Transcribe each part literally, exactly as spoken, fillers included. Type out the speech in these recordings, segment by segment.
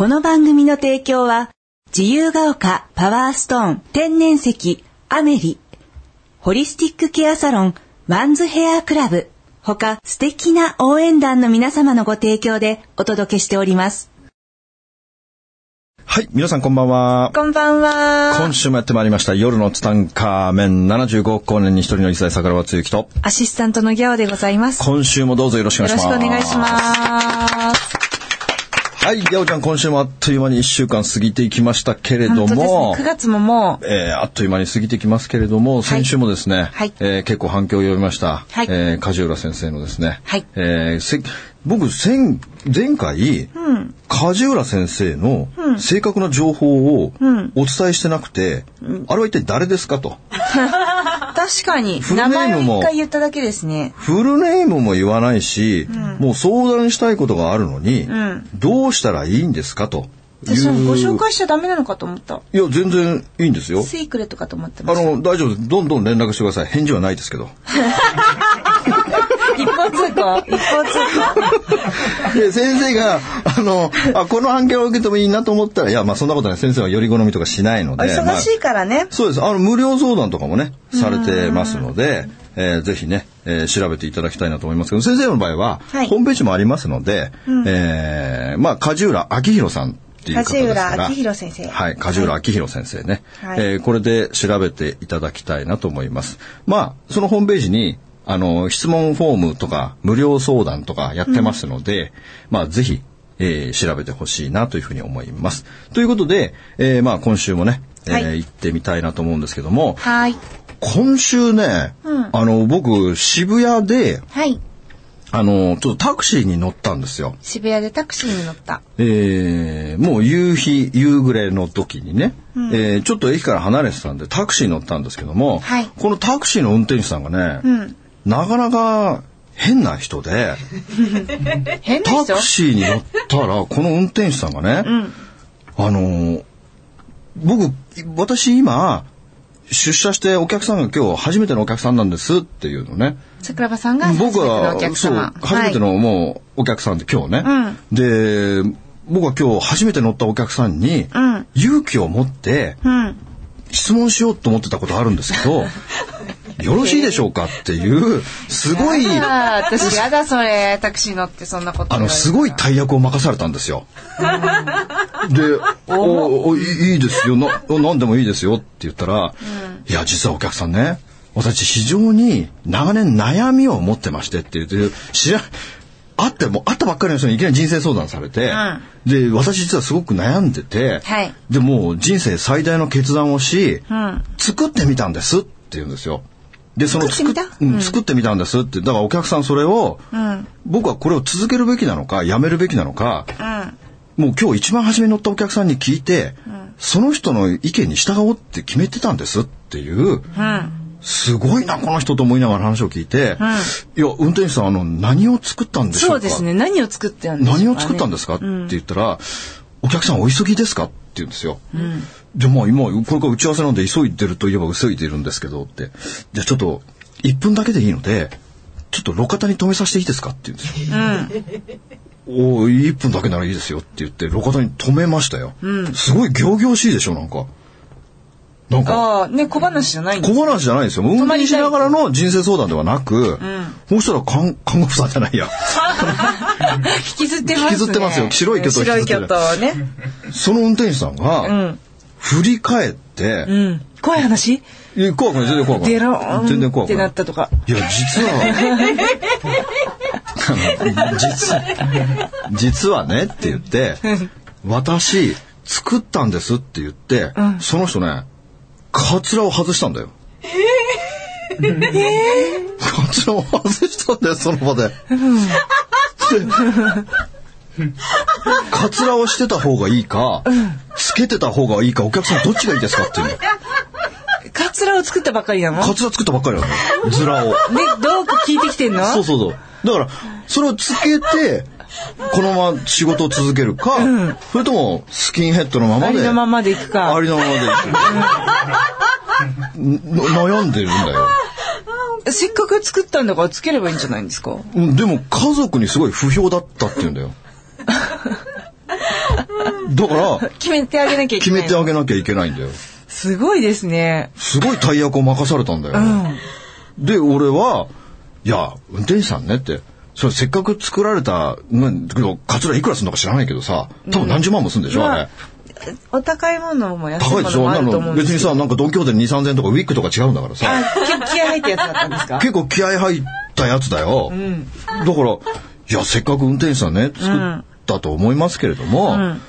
この番組の提供は、自由が丘パワーストーン天然石アメリ、ホリスティックケアサロンワンズヘアクラブ、ほか素敵な応援団の皆様のご提供でお届けしております。はい、皆さんこんばんは。こんばんは。今週もやってまいりました、夜のツタンカーメンななじゅうごおく光年に一人の理財桜庭つゆきと、アシスタントのギャオでございます。今週もどうぞよろしくお願いします。よろしくお願いします。はい、ギャオちゃん、今週もあっという間にいっしゅうかん過ぎていきましたけれども、本当ですね、くがつももう、えー、あっという間に過ぎてきますけれども、先週もですね、はいえー、結構反響を呼びました、はいえー、梶浦先生のですね、はいえー、せ僕先前回、うん、梶浦先生の正確な情報をお伝えしてなくて、うん、あれは一体誰ですかと。確かに名前を一回言っただけですね。フルネームも言わないし、うん、もう相談したいことがあるのに、うん、どうしたらいいんですかという。ご紹介しちゃダメなのかと思った。いや全然いいんですよ。シークレットかと思ってました。あの大丈夫です。どんどん連絡してください。返事はないですけど一方通行一方通行で先生があのあこの反響を受けてもいいなと思ったら、いやまあそんなことない。先生はより好みとかしないので忙しいからね、まあ、そうです。あの無料相談とかもねされてますので、えー、ぜひね、えー、調べていただきたいなと思いますけど、先生の場合は、はい、ホームページもありますので、うんえー、まあ梶浦明弘さんっていう方ですから、梶浦明弘先生、はい、梶浦明弘先生ね、はいえー、これで調べていただきたいなと思います。まあそのホームページにあの質問フォームとか無料相談とかやってますので、うん、まあぜひ、えー、調べてほしいなというふうに思います。ということで、えー、まあ今週もね、えーはい、行ってみたいなと思うんですけども、はい、今週ね、うん、あの僕渋谷で、はい、あのちょっとタクシーに乗ったんですよ。渋谷でタクシーに乗った。えー、もう夕日夕暮れの時にね、うんえー、ちょっと駅から離れてたんでタクシーに乗ったんですけども、はい、このタクシーの運転手さんがね。うんなかなか変な人で変な人タクシーに乗ったらこの運転手さんがね、うん、あの僕私今出社してお客さんが今日初めてのお客さんなんですっていうのね。桜庭さんが初めてのお客様、僕はそう初めてのもうお客さんで今日ね、はい、で僕は今日初めて乗ったお客さんに勇気を持って質問しようと思ってたことあるんですけどよろしいでしょうかっていうすごい私やだそれタクシー乗ってそんなことあのすごい大役を任されたんですよ。でおおいいですよな何でもいいですよって言ったら、うん、いや実はお客さんね私非常に長年悩みを持ってましてって言って知ら会っても会ったばっかりの人にいきなり人生相談されて、うん、で私実はすごく悩んでて、はい、でもう人生最大の決断をし、うん、作ってみたんですって言うんですよ。でその 作, 作, ってうん、作ってみたんですってだからお客さんそれを、うん、僕はこれを続けるべきなのかやめるべきなのか、うん、もう今日一番初めに乗ったお客さんに聞いて、うん、その人の意見に従おうって決めてたんですっていう、うん、すごいなこの人と思いながら話を聞いて、うん、いや運転手さんあの何を作ったんでしょうかそうですね何を作ったんですか、ね、何を作ったんですか、うん、って言ったらお客さんお急ぎですかって言うんですよ、うんでまあ、今これから打ち合わせなんで急いでるといえば急いでるんですけどってじゃあちょっといっぷんだけでいいのでちょっと路肩に止めさせていいですかって言うんですよ、うん、おいっぷんだけならいいですよって言って路肩に止めましたよ、うん、すごい仰々しいでしょなんかなんかあ、ね、小話じゃないんです小話じゃないんですよ。運転しながらの人生相談ではなく、うん、もうしたら看護婦さんじゃないや引きずってますね。引きずってますよ。白い巨頭を引きずってる。白い巨頭をね。その運転手さんが、うん、振り返って、うん、怖い話？いや怖くない全然怖くない。デローン全然怖くない。ってなったとか。いや実は実は実はねって言って私作ったんですって言って、うん、その人ね。カツラを外したんだよ。えーえー、カツラを外したんだよその場で。うん、カツラをしてた方がいいか、うん、つけてた方がいいかお客さんどっちがいいですかっていうの。カツラを作ったばっかりなの？カツラ作ったばっかりなの。ズラを。ねどうか聞いてきてんの？そうそうそう。だからそれをつけて。このまま仕事を続けるか、うん、それともスキンヘッドのままでありのままでいくかありのままでいく、うん、悩んでるんだよ。せっかく作ったんだからつければいいんじゃないんですか。でも家族にすごい不評だったって言うんだよだから決めてあげなきゃいけない決めてあげなきゃいけないんだよ。すごいですね。すごい大役を任されたんだよ、うん、で俺はいや運転手さんねってそれせっかく作られたカツラいくらするのか知らないけどさ多分何十万もするんでしょ、うん、あれお高いものも安いものもあると思うんですけど、別にさなんか東京で にせんさんぜん とかウィッグとか違うんだからさ気合入ったやつだったんですか。結構気合入ったやつだよ、うん、だからいやせっかく運転手さんね作ったと思いますけれども、うんうん、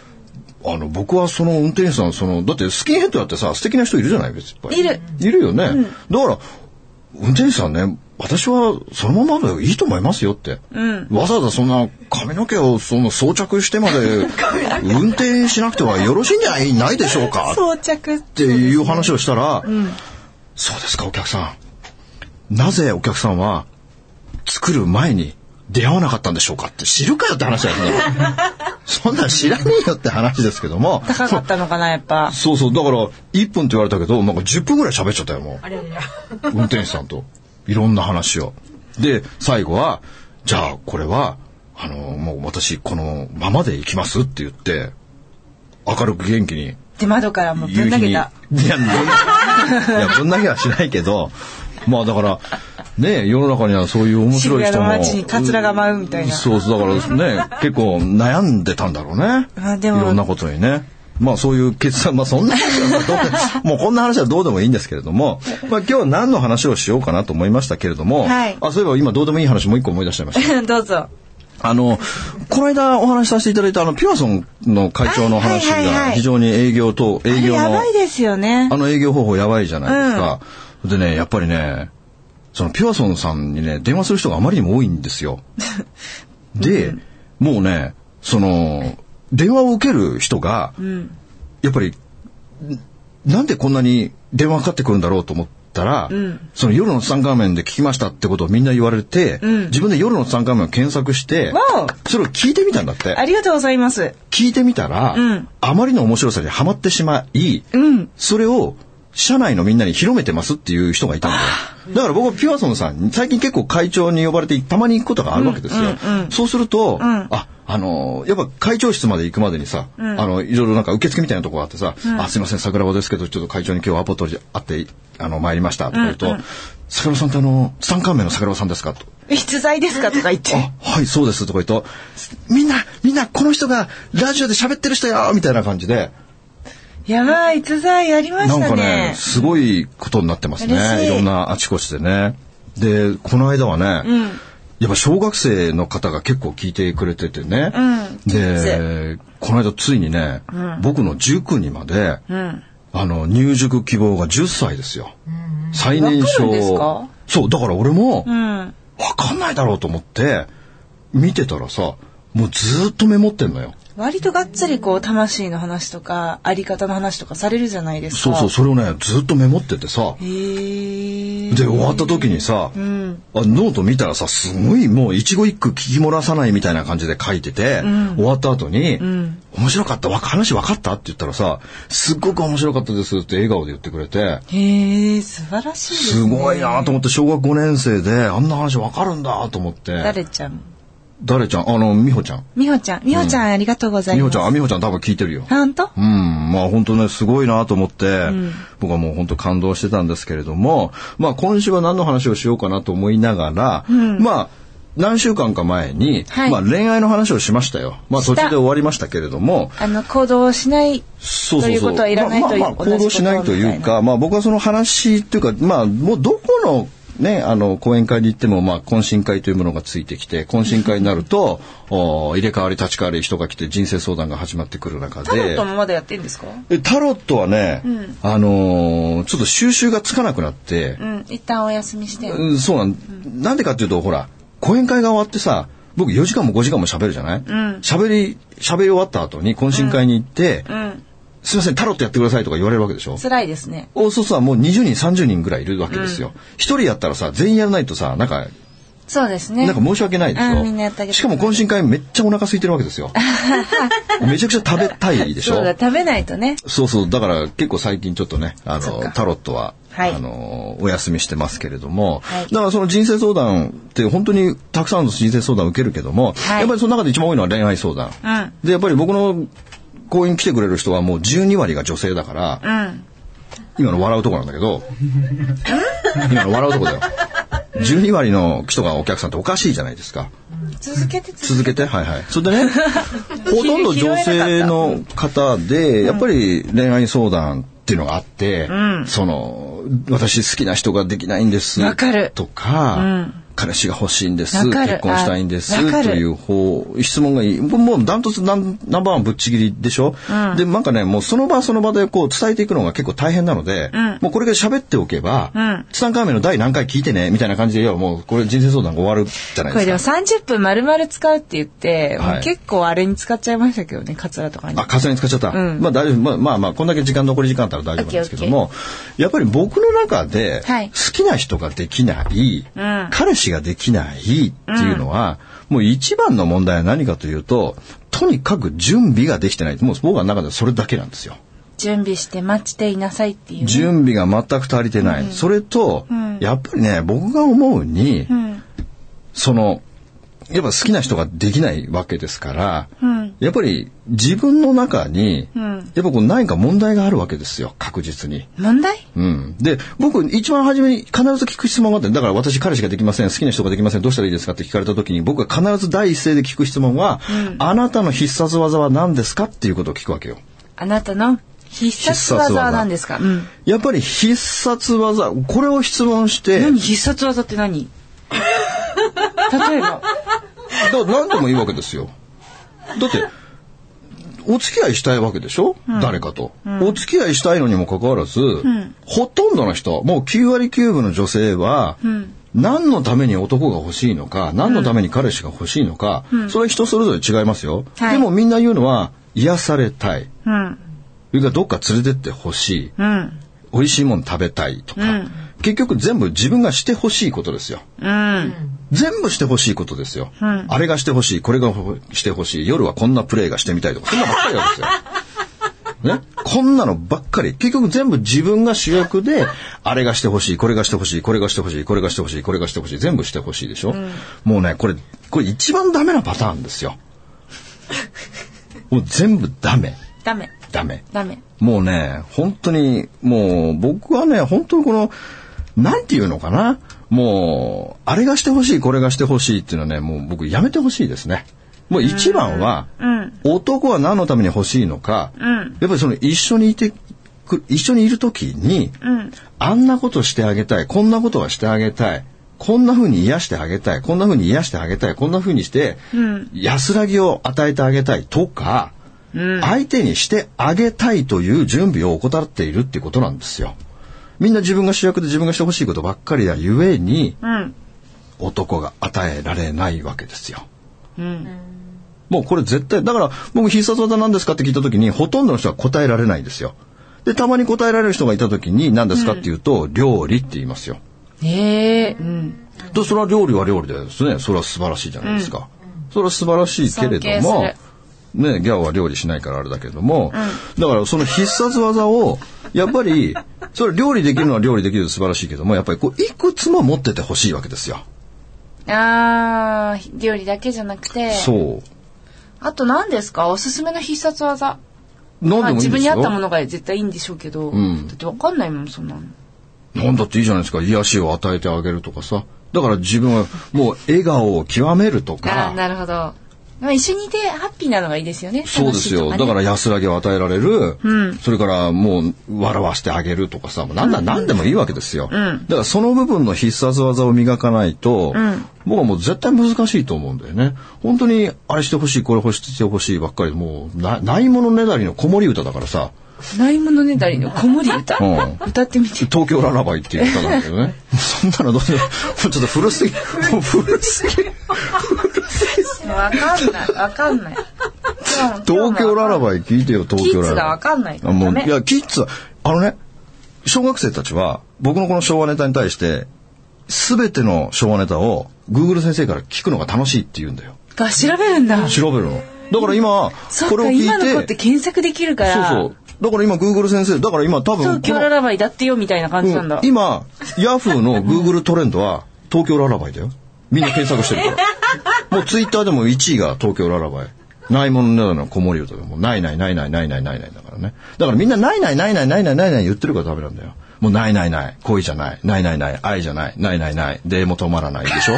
あの僕はその運転手さんそのだってスキンヘッドだってさ素敵な人いるじゃない別にいるいるよね、うん、だから運転手さんね私はそのままでいいと思いますよって、うん、わざわざそんな髪の毛をその装着してまで運転しなくてはよろしいんじゃないでしょうか装着っていう話をしたら、うん、そうですかお客さんなぜお客さんは作る前に出会わなかったんでしょうかって知るかよって話だよねそんなん知らねえよって話ですけども高かったのかなやっぱそうそうだからいっぷんって言われたけどなんかじゅっぷんぐらい喋っちゃったよもう運転手さんといろんな話をで最後はじゃあこれはあのもう私このままで行きますって言って明るく元気にで窓からもうぶん投げたいやぶん投げはしないけどまあだからね、世の中にはそういう面白い人も渋谷の街にカツラが舞うみたいなそうそうだからね結構悩んでたんだろうねでもいろんなことにねまあそういう決断まあそんな話もうこんな話はどうでもいいんですけれども、まあ、今日は何の話をしようかなと思いましたけれども、はい、あそういえば今どうでもいい話もう一個思い出しちゃいましたどうぞあのこの間お話しさせていただいたあのピュアソンの会長の話が非常に営業と営業のあれやばいですよねあの営業方法やばいじゃないですか、うん、でねやっぱりねそのピュアソンさんにね電話する人があまりにも多いんですよで、うん、もうねその電話を受ける人が、うん、やっぱりなんでこんなに電話かかってくるんだろうと思ったら、うん、その夜のツタンカーメンで聞きましたってことをみんな言われて、うん、自分で夜のツタンカーメンを検索して、うん、それを聞いてみたんだってありがとうございます聞いてみたら、うん、あまりの面白さにはまってしまい、うん、それを社内のみんなに広めてますっていう人がいたんだよだから僕はピュアソンさんに最近結構会長に呼ばれてたまに行くことがあるわけですよ、うんうんうん、そうすると、うん、あ、あのー、やっぱ会長室まで行くまでにさ、うん、あのいろいろなんか受付みたいなとこがあってさ、うん、あすいません桜庭ですけどちょっと会長に今日アポ取りあってあの参りましたとか言うと、うんうん、桜庭さんってあのツタンカーメンの桜庭さんですかと逸材ですかとか言ってあはいそうですとか言うとみんなみんなこの人がラジオで喋ってる人やみたいな感じでやばい逸材やりましたね。なんかねすごいことになってますね。いろんなあちこちでね。でこの間はね、うん、やっぱ小学生の方が結構聞いてくれててね。うん、でこの間ついにね、うん、僕の塾にまで、うん、あの入塾希望がじゅっさいですよ。うん、最年少。わかるんですか？そうだから俺も、うん、わかんないだろうと思って見てたらさもうずっとメモってんのよ。割とがっつりこう魂の話とかあり方の話とかされるじゃないですか。そうそうそれをねずっとメモっててさへーで終わった時にさ、うん、あノート見たらさすごいもう一語一句聞き漏らさないみたいな感じで書いてて、うん、終わった後に、うん、面白かった話分かったって言ったらさすっごく面白かったですって笑顔で言ってくれてへー素晴らしいですね。すごいなと思って小学ごねん生であんな話分かるんだと思って誰ちゃん誰ちゃんあの美穂ちゃん美穂ちゃん美穂ちゃん、うん、ありがとうございます美穂ちゃん美穂ちゃん多分聞いてるよ本当うんまあ本当ねすごいなと思って、うん、僕はもう本当感動してたんですけれどもまあ今週は何の話をしようかなと思いながら、うん、まあ何週間か前に、はい、まあ恋愛の話をしましたよ。まあ途中で終わりましたけれども、あの行動をしないということはいらないということ行動しないというか、まあ僕はその話っていうかまあもうどこのね、あの講演会に行っても、まあ、懇親会というものがついてきて懇親会になるとお入れ替わり立ち替わり人が来て人生相談が始まってくる中でタロットもまだやってるんですか。タロットはね、うん、あのー、ちょっと収集がつかなくなって、うん、一旦お休みして、うん、そうなん、うん、なんでかっていうとほら講演会が終わってさ僕よじかんもごじかんも喋るじゃない、うん、喋り喋り終わった後に懇親会に行って、うんうんすいませんタロットやってくださいとか言われるわけでしょ。辛いですね。おそうそうもうにじゅうにんさんじゅうにんぐらいいるわけですよ。一、うん、人やったらさ全員やらないとさなんかそうですねなんか申し訳ないでしょ。みんなやってあげてしかも懇親会めっちゃお腹空いてるわけですよめちゃくちゃ食べたいでしょそうだ食べないとねそうそうだから結構最近ちょっとねあのタロットは、はい、あのお休みしてますけれども、はい、だからその人生相談って本当にたくさんの人生相談を受けるけども、はい、やっぱりその中で一番多いのは恋愛相談、うん、でやっぱり僕の講演来てくれる人はもうじゅうにわりが女性だから、うん、今の笑うとこなんだけど今の笑うとこだよ。じゅうにわりの人がお客さんっておかしいじゃないですか。続けて続けてはいはい。それでねほとんど女性の方でやっぱり恋愛相談っていうのがあって、うん、その私好きな人ができないんですとか、うん、彼氏が欲しいんです結婚したいんですという方質問がいいもうダントツナンバーワンぶっちぎりでしょ、うん、でなんかねもうその場その場でこう伝えていくのが結構大変なので、うん、もうこれで喋っておけば、うん、ツタンカーメンの第何回聞いてねみたいな感じでいやもうこれ人生相談が終わるじゃないですか。これでもさんじゅっぷん丸々使うって言って、はい、もう結構あれに使っちゃいましたけどねカツラとかにあカツラに使っちゃった、うん、まあ大丈夫まあまあ、まあ、こんだけ時間残り時間あったら大丈夫なんですけどもやっぱり僕の中で好きな人ができない、はい、彼氏ができないっていうのは、うん、もう一番の問題は何かというととにかく準備ができてないもう僕の中ではそれだけなんですよ。準備して待ちていなさいっていう、ね、準備が全く足りてない、うん、それと、うん、やっぱりね僕が思うに、うん、そのやっぱ好きな人ができないわけですから、うん、やっぱり自分の中に、うん、やっぱこう何か問題があるわけですよ確実に問題、うん、で僕一番初めに必ず聞く質問があってだから私彼氏ができません好きな人ができませんどうしたらいいですかって聞かれた時に僕が必ず第一声で聞く質問は、うん、あなたの必殺技は何ですかっていうことを聞くわけよ。あなたの必殺技は何ですか、うん、やっぱり必殺技これを質問して何必殺技って何例えばだ何でもいいわけですよ。だってお付き合いしたいわけでしょ、うん、誰かと、うん、お付き合いしたいのにもかかわらず、うん、ほとんどの人もうきゅうわりきゅうぶの女性は、うん、何のために男が欲しいのか何のために彼氏が欲しいのか、うん、それは人それぞれ違いますよ、うん、でもみんな言うのは癒されたい、うん、それからどっか連れてってほしい、うん、美味しいもの食べたいとか、うん、結局全部自分がしてほしいことですよ、うん、全部してほしいことですよ、うん、あれがしてほしいこれがしてほしい夜はこんなプレイがしてみたいとかそんなばっかりなんですよね、こんなのばっかり結局全部自分が主役であれがしてほしいこれがしてほしいこれがしてほしいこれがしてほしいこれがしてほしい全部してほしいでしょ、うん、もうねこれこれ一番ダメなパターンですよもう全部ダメダメダメダメもうね本当にもう僕はね本当にこのなんていうのかなもうあれがしてほしいこれがしてほしいっていうのはねもう僕やめてほしいですね。もう一番は、うん、男は何のために欲しいのか、うん、やっぱりその一緒にいて一緒にいる時に、うん、あんなことしてあげたいこんなことはしてあげたいこんな風に癒してあげたいこんな風に癒してあげたいこんな風にして、うん、安らぎを与えてあげたいとか、うん、相手にしてあげたいという準備を怠っているっていうことなんですよ。みんな自分が主役で自分がしてほしいことばっかりだゆえに、うん、男が与えられないわけですよ、うん、もうこれ絶対だから僕必殺技なんですかって聞いた時にほとんどの人は答えられないんですよ。でたまに答えられる人がいた時に何ですかっていうと、うん、料理って言いますよ。へー、うん、でそれは料理は料理ですね。それは素晴らしいじゃないですか、うん、それは素晴らしいけれどもねギャオは料理しないからあれだけども、うん、だからその必殺技をやっぱりそれ料理できるのは料理できる素晴らしいけどもやっぱりこういくつも持っててほしいわけですよ。あー料理だけじゃなくてそうあと何ですかおすすめの必殺技何でもいいんですよ、まあ、自分に合ったものが絶対いいんでしょうけど、うん、だって分かんないもんそんなのなんだっていいじゃないですか。癒しを与えてあげるとかさだから自分はもう笑顔を極めるとかあなるほどまあ、一緒にいてハッピーなのがいいですよね。そうですよ、ね、だから安らぎを与えられる、うん、それからもう笑わせてあげるとかさもう何だ、うん、何でもいいわけですよ、うん、だからその部分の必殺技を磨かないと、うん、僕はもう絶対難しいと思うんだよね。本当にあれしてほしいこれしてほしいばっかりもう な, ないものねだりの子守歌だからさないものねだりの子守歌、うん、歌ってみて東京ララバイっていう歌なんだけどねそんなのどうせもうちょっと古すぎもう古すぎわかんないわかんない東京ララバイ聞いてよ。東京ララバイキッズがわかんないからダメ。いやキッズはあのね小学生たちは僕のこの昭和ネタに対して全ての昭和ネタを Google 先生から聞くのが楽しいって言うんだよ。が調べるんだ調べるのだから今これを聞いて今の子って検索できるからそうそうだから今 Google 先生だから今多分東京ララバイだってよみたいな感じなんだ、うん、今 Yahoo の Google トレンドは東京ララバイだよ。みんな検索してるからもうツイッターでもいちいが東京ララバイないものねだの子守唄でもないないないないないないないないだからね。だからみんなないないないないないないないない言ってるからダメなんだよ。もうないないない恋じゃないないないない愛じゃないないないないでも止まらないでしょ。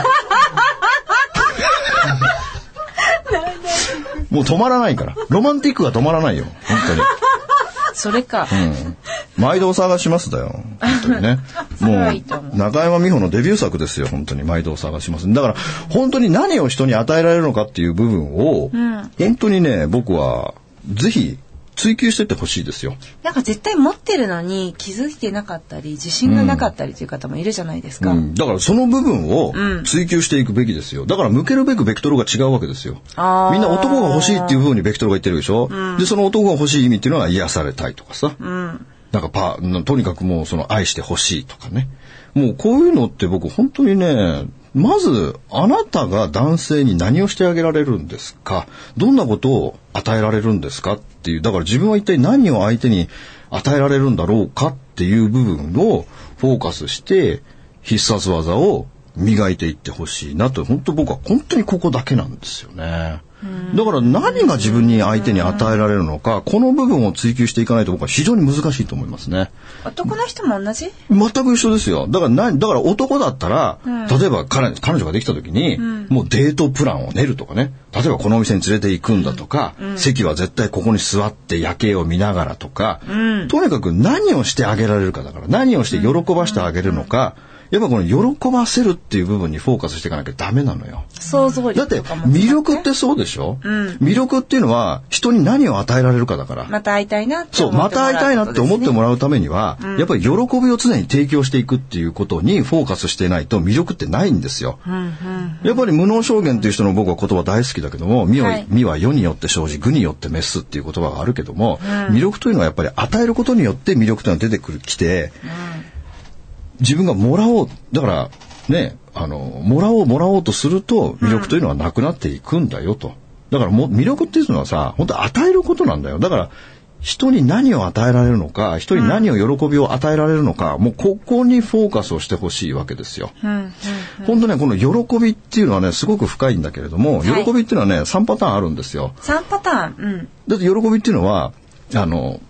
もう止まらないからロマンティックが止まらないよ本当に。それか、うん、毎度お探しますだよ本当にね。もう中山美穂のデビュー作ですよ本当に毎度お探します。だから本当に何を人に与えられるのかっていう部分を、うん、本当にね僕はぜひ追求してってほしいですよ。なんか絶対持ってるのに気づいてなかったり自信がなかったりという方もいるじゃないですか、うんうん、だからその部分を追求していくべきですよ。だから向けるべくベクトルが違うわけですよ。みんな男が欲しいっていう部分にベクトルがいってるでしょ、うん、でその男が欲しい意味っていうのは癒されたいとかさ、うん、なんかパとにかくもうその愛してほしいとかね。もうこういうのって僕本当にねまずあなたが男性に何をしてあげられるんですか、どんなことを与えられるんですかっていう、だから自分は一体何を相手に与えられるんだろうかっていう部分をフォーカスして必殺技を磨いていってほしいなと本当僕は本当にここだけなんですよね。だから何が自分に相手に与えられるのかこの部分を追求していかないと僕は非常に難しいと思いますね。男の人も同じ？全く一緒ですよ。だからな、だから男だったら、うん、例えば彼、彼女ができた時に、うん、もうデートプランを練るとかね、例えばこのお店に連れて行くんだとか、うんうん、席は絶対ここに座って夜景を見ながらとか、うん、とにかく何をしてあげられるかだから何をして喜ばしてあげるのか、うんうんうん、やっぱこの喜ばせるっていう部分にフォーカスしていかなきゃダメなのよ。想像力とかも、ね、だって魅力ってそうでしょ、うん、魅力っていうのは人に何を与えられるかだからまた会いたいなって思ってもらうことですね。そう、また会いたいなって思ってもらうためには、うん、やっぱり喜びを常に提供していくっていうことにフォーカスしてないと魅力ってないんですよ、うんうんうん、やっぱり無能証言っていう人の僕は言葉大好きだけども、身を、はい、身は世によって生じ、愚によって滅すっていう言葉があるけども、うん、魅力というのはやっぱり与えることによって魅力というのは出てくるきて、うん自分がもらおう、だからね、あの、もらおうもらおうとすると魅力というのはなくなっていくんだよと。だからも魅力っていうのはさ、本当与えることなんだよ。だから人に何を与えられるのか、人に何を喜びを与えられるのか、もうここにフォーカスをしてほしいわけですよ。本当ね、この喜びっていうのはね、すごく深いんだけれども、はい、喜びっていうのはね、さんパターンあるんですよ。さんパターン、うん。だって喜びっていうのは、あの、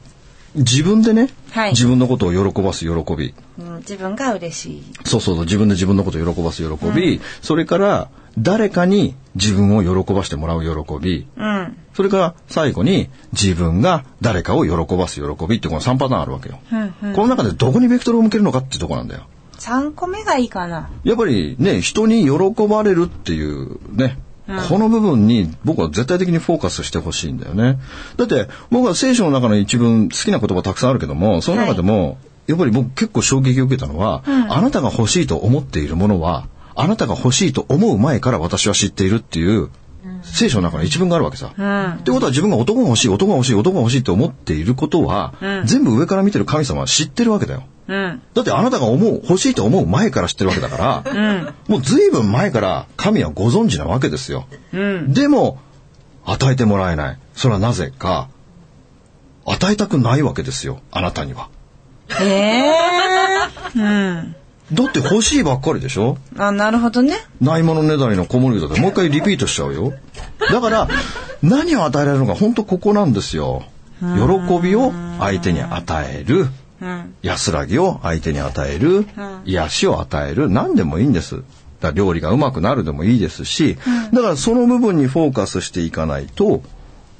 自分でね、はい、自分のことを喜ばす喜び、うん、自分が嬉しい、そうそうそう自分で自分のことを喜ばす喜び、うん、それから誰かに自分を喜ばしてもらう喜び、うん、それから最後に自分が誰かを喜ばす喜びってこのさんパターンあるわけよ、うんうん、この中でどこにベクトルを向けるのかっていうところなんだよ。さんこめがいいかな、やっぱりね、人に喜ばれるっていうね、うん、この部分に僕は絶対的にフォーカスしてほしいんだよね。だって僕は聖書の中の一文好きな言葉たくさんあるけども、その中でも、はい、やっぱり僕結構衝撃を受けたのは、うん、あなたが欲しいと思っているものはあなたが欲しいと思う前から私は知っているっていう聖書の中の一文があるわけさ、うん、ってことは自分が男が欲しい男が欲しい男が欲しいって思っていることは、うん、全部上から見てる神様は知ってるわけだよ、うん、だってあなたが思う欲しいと思う前から知ってるわけだから、うん、もう随分前から神はご存知なわけですよ、うん、でも与えてもらえない、それはなぜか与えたくないわけですよあなたには。えー、うんだって欲しいばっかりでしょ。あ、なるほどね。ないものねだりの子守唄でもう一回リピートしちゃうよ。だから何を与えられるのか本当ここなんですよ。喜びを相手に与える、うん、安らぎを相手に与える、うん、癒しを与える、何でもいいんです。だ料理がうまくなるでもいいですし、うん、だからその部分にフォーカスしていかないと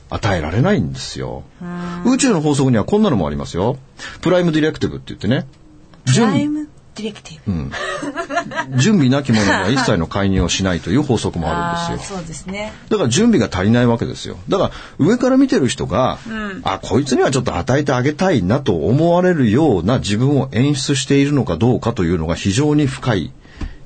与えられないんですよ。宇宙の法則にはこんなのもありますよ。プライムディレクティブって言ってね、プライムディレクティブ、うん、準備なき者には一切の介入をしないという法則もあるんですよ。そうですね。だから準備が足りないわけですよ。だから上から見てる人が、うん、あ、こいつにはちょっと与えてあげたいなと思われるような自分を演出しているのかどうかというのが非常に深い、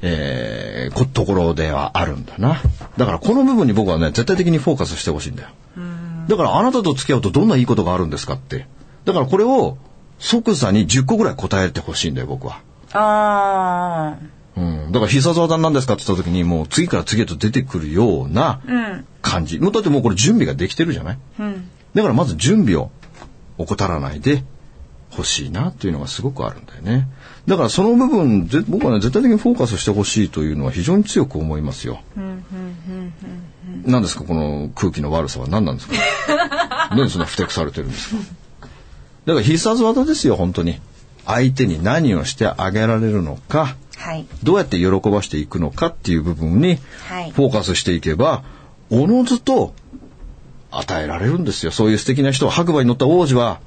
えー、ところではあるんだな。だからこの部分に僕はね絶対的にフォーカスしてほしいんだよ。うん、だからあなたと付き合うとどんないいことがあるんですかって、だからこれを即座にじゅっこぐらい答えてほしいんだよ僕は。あうん、だから必殺技なんですかって言った時にもう次から次へと出てくるような感じ、うん、だってもうこれ準備ができてるじゃない、うん、だからまず準備を怠らないでほしいなっていうのがすごくあるんだよね。だからその部分僕はね絶対的にフォーカスしてほしいというのは非常に強く思いますよ、うんうんうんうん何ですかこの空気の悪さは。何なんですか何そんなふてくされてるんですか。だから必殺技ですよ本当に。相手に何をしてあげられるのか、はい、どうやって喜ばしていくのかっていう部分にフォーカスしていけば、はい、おのずと与えられるんですよ。そういう素敵な人を白馬に乗った王子は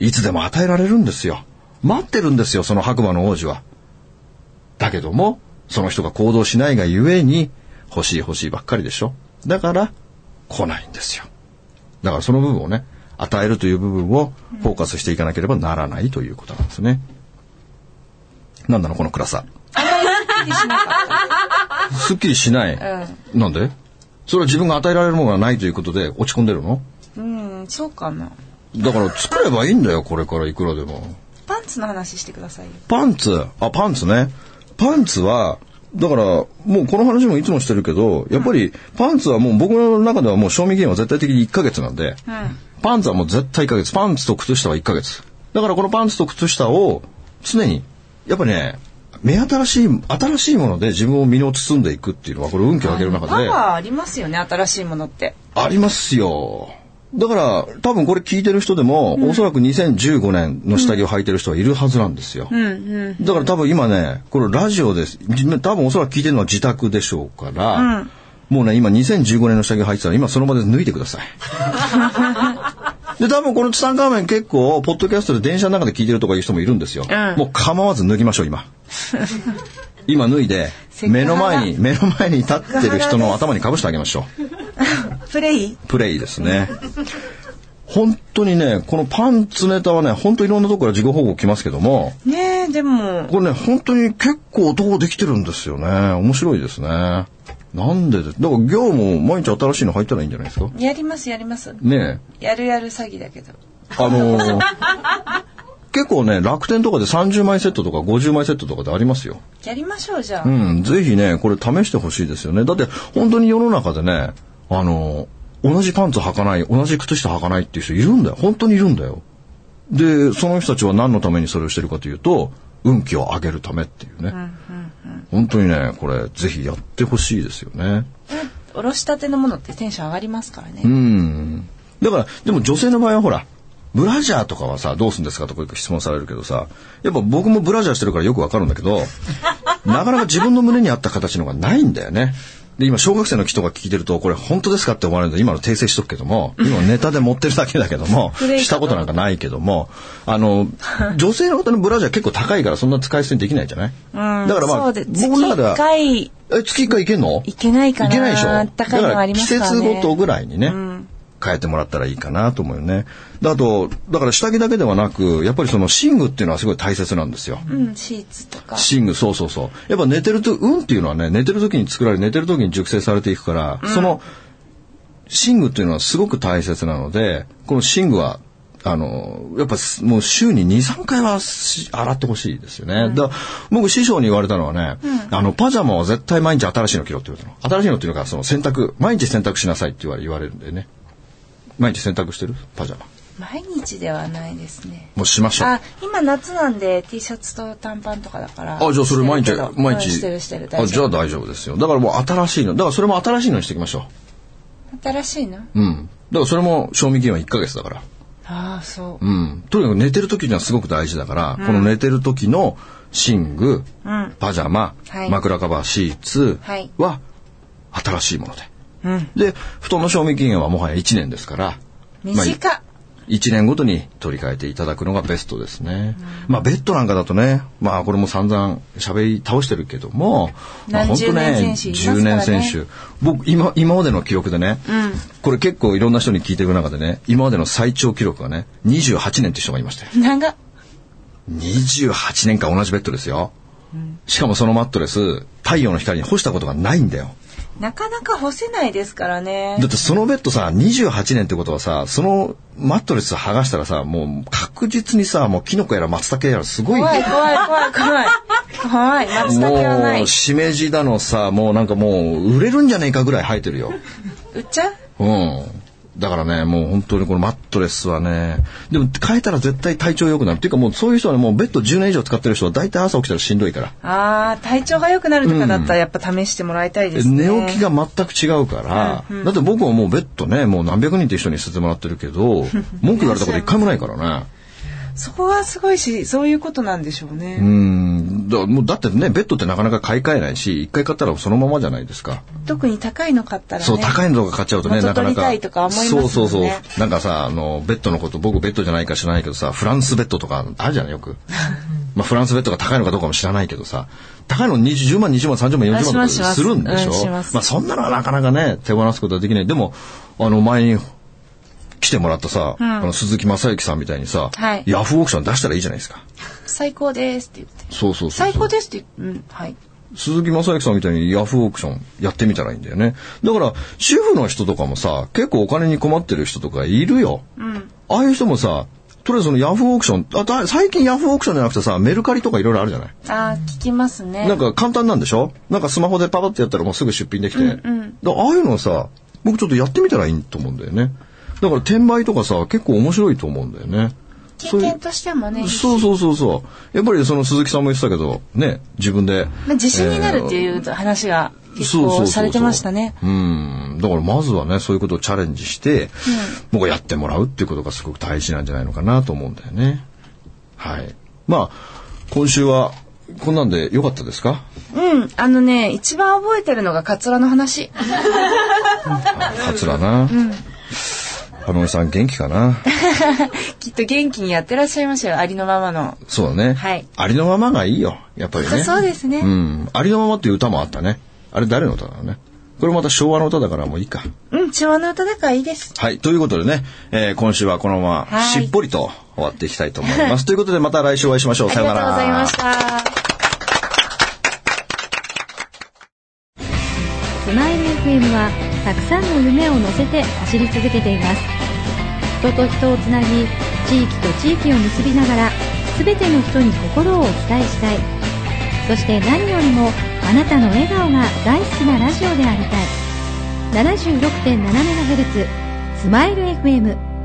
いつでも与えられるんですよ。待ってるんですよその白馬の王子は。だけどもその人が行動しないがゆえに欲しい欲しいばっかりでしょ。だから来ないんですよ。だからその部分をね、与えるという部分をフォーカスしていかなければならないということなんですね。なんなのこの暗さ。すっきりしない。うん、なんで？それは自分が与えられるものがないということで落ち込んでるの？うん、そうかな。だから作ればいいんだよこれからいくらでも。パンツの話してくださいよ。パンツ、あ、パンツね。パンツはだからもうこの話もいつもしてるけど、やっぱりパンツはもう僕の中ではもう賞味期限は絶対的にいっかげつなんで、うん、パンツはもう絶対いっかげつ、パンツと靴下はいっかげつだから、このパンツと靴下を常にやっぱね、目新しい新しいもので自分を身を包んでいくっていうのはこれ運気を上げる中でパワーありますよね。新しいものってありますよ。だから多分これ聞いてる人でも、うん、おそらくにせんじゅうごねんの下着を履いてる人はいるはずなんですよ、うんうんうん、だから多分今ねこれラジオです、多分おそらく聞いてるのは自宅でしょうから、うん、もうね今にせんじゅうごねんの下着を履いてたら今その場で脱いでくださいで多分このツタンカーメン結構ポッドキャストで電車の中で聞いてるとかいう人もいるんですよ、うん、もう構わず脱ぎましょう今今脱いで目の前に目の前に立ってる人の頭にかぶしてあげましょうプレイプレイですね本当にねこのパンツネタはね本当いろんなとこから事後報告来ますけどもねえ、でもこれね本当に結構どうできてるんですよね。面白いですね。なんでだから業も毎日新しいの入ったらいいんじゃないですか。やりますやりますねえ、やるやる詐欺だけどあのー、結構ね楽天とかでさんじゅうまいセットとかごじゅうまいセットとかでありますよ。やりましょうじゃあ、うん、ぜひねこれ試してほしいですよね。だって本当に世の中でねあの同じパンツ履かない同じ靴下履かないっていう人いるんだよ。本当にいるんだよ。でその人たちは何のためにそれをしてるかというと運気を上げるためっていうね、うんうんうん、本当にねこれぜひやってほしいですよね。おろしたてのものってテンション上がりますからね。うん、だからでも女性の場合はほらブラジャーとかはさどうするんですかとか質問されるけどさ、やっぱ僕もブラジャーしてるからよくわかるんだけどなかなか自分の胸に合った形のがないんだよね。で今小学生の人が聞いてるとこれ本当ですかって思われるので今の訂正しとくけども、今ネタで持ってるだけだけどもしたことなんかないけども、あの女性の方のブラジャー結構高いからそんな使い捨てにできないじゃない。うん、だからまあ僕なら月いっかい、月いっかいいけんの？いけないかな。いけないでしょ。だから季節ごとぐらいにね、うん、変えてもらったらいいかなと思うよね。だとだから下着だけではなくやっぱりその寝具っていうのはすごい大切なんですよ。うん、シーツとか。寝具そうそうそう。やっぱ寝てると運っていうのはね寝てる時に作られ寝てる時に熟成されていくから、うん、その寝具っていうのはすごく大切なのでこの寝具はあのやっぱもう週に にさんかいは洗ってほしいですよね。うん、だ僕師匠に言われたのはね、うん、あのパジャマは絶対毎日新しいの着ろって言われたの。新しいのっていうのがその洗濯毎日洗濯しなさいって言われるんでね。毎日洗濯してるパジャマ。毎日ではないですね。もうしましょう。あ、今夏なんで T シャツと短パンとかだから。あ、じゃあそれ毎日毎日してるしてる。あ、じゃあ大丈夫ですよ。だからもう新しいの。だからそれも新しいのにしていきましょう。新しいの？うん。だからそれも賞味期限はいっかげつだから。ああ、そう。うん。とにかく寝てる時にはすごく大事だから、うん、この寝てる時の寝具、うん、パジャマ、はい、枕カバー、シーツは新しいもので。うん、で、布団の賞味期限はもはやいちねんですから。短っ。まあいちねんごとに取り替えていただくのがベストですね。うん、まあベッドなんかだとね、まあこれも散々喋り倒してるけども、まあ、本当ね、じゅうねん選手、僕今今までの記録でね、うん、これ結構いろんな人に聞いていく中でね、今までの最長記録はね、にじゅうはちねんって人がいましたよ。長っ。にじゅうはちねんかん同じベッドですよ。うん、しかもそのマットレス、太陽の光に干したことがないんだよ。なかなか干せないですからね。だってそのベッドさにじゅうはちねんってことはさそのマットレス剥がしたらさもう確実にさもうキノコやら松茸やらすごい怖い怖い怖い怖い怖い松茸はないもうしめじだのさもうなんかもう売れるんじゃねえかぐらい生えてるよ。売っちゃう。うん。だからねもう本当にこのマットレスはね、でも変えたら絶対体調良くなるっていうか、もうそういう人は、ね、もうベッドじゅうねん以上使ってる人は大体朝起きたらしんどいから、ああ体調が良くなるとかだったらやっぱ試してもらいたいですね、うん、寝起きが全く違うから、うんうん、だって僕はもうベッドねもう何百人って人にさせてもらってるけど文句言われたこと一回もないからねそこはすごいし、そういうことなんでしょうね。うん、だ、もうだってね、ベッドってなかなか買い替えないし、一回買ったらそのままじゃないですか。特に高いの買ったらね。そう、高いのとか買っちゃうとね、なかなか。そうそうそう。なんかさ、あのベッドのこと、僕ベッドじゃないか知らないけどさ、フランスベッドとかあるじゃないよく。まあフランスベッドが高いのかどうかも知らないけどさ、高いのじゅうまん、にじゅうまん、さんじゅうまん、よんじゅうまんとかするんでしょ。します。まあそんなのはなかなかね、手放すことはできない。でもあの前に。来てもらったさ、うん、あの鈴木雅之さんみたいにさ、はい、ヤフーオークション出したらいいじゃないですか。最高ですって言って。そうそうそうそう。最高ですって、うん、はい。鈴木雅之さんみたいにヤフーオークションやってみたらいいんだよね。だから主婦の人とかもさ、結構お金に困ってる人とかいるよ。うん、ああいう人もさ、とりあえずそのヤフーオークション、あだ最近ヤフーオークションじゃなくてさ、メルカリとかいろいろあるじゃない。あ聞きますね。なんか簡単なんでしょ。なんかスマホでパパってやったらもうすぐ出品できて、うんうん、だああいうのさ、僕ちょっとやってみたらいいと思うんだよね。だから転売とかさ結構面白いと思うんだよね。経験としてもね。そうそうそうそう。やっぱりその鈴木さんも言ってたけどね、自分で、まあ、自信になるっていう話が結構されてましたね。うん。だからまずはねそういうことをチャレンジして、僕、うん、やってもらうっていうことがすごく大事なんじゃないのかなと思うんだよね。はい。まあ今週は。こんなんで良かったですか？うん、あのね、一番覚えてるのがカツラの話。カツラな。うん。花森さん元気かな？きっと元気にやってらっしゃいましたよ、ありのままの。そうだね。はい。ありのままがいいよ、やっぱりね。そうですね。うん、ありのままっていう歌もあったね。あれ誰の歌だろうね。これまた昭和の歌だからもういいか。うん、昭和の歌だからいいです。はい、ということでね、えー、今週はこのまましっぽりと終わっていきたいと思います。ということでまた来週お会いしましょう。さよなら。ありがとうございました。スマイル エフエム はたくさんの夢を乗せて走り続けています。人と人をつなぎ、地域と地域を結びながら、すべての人に心をお伝えしたい。そして何よりもあなたの笑顔が大好きなラジオでありたい。 ななじゅうろくてんななメガヘルツ スマイル エフエム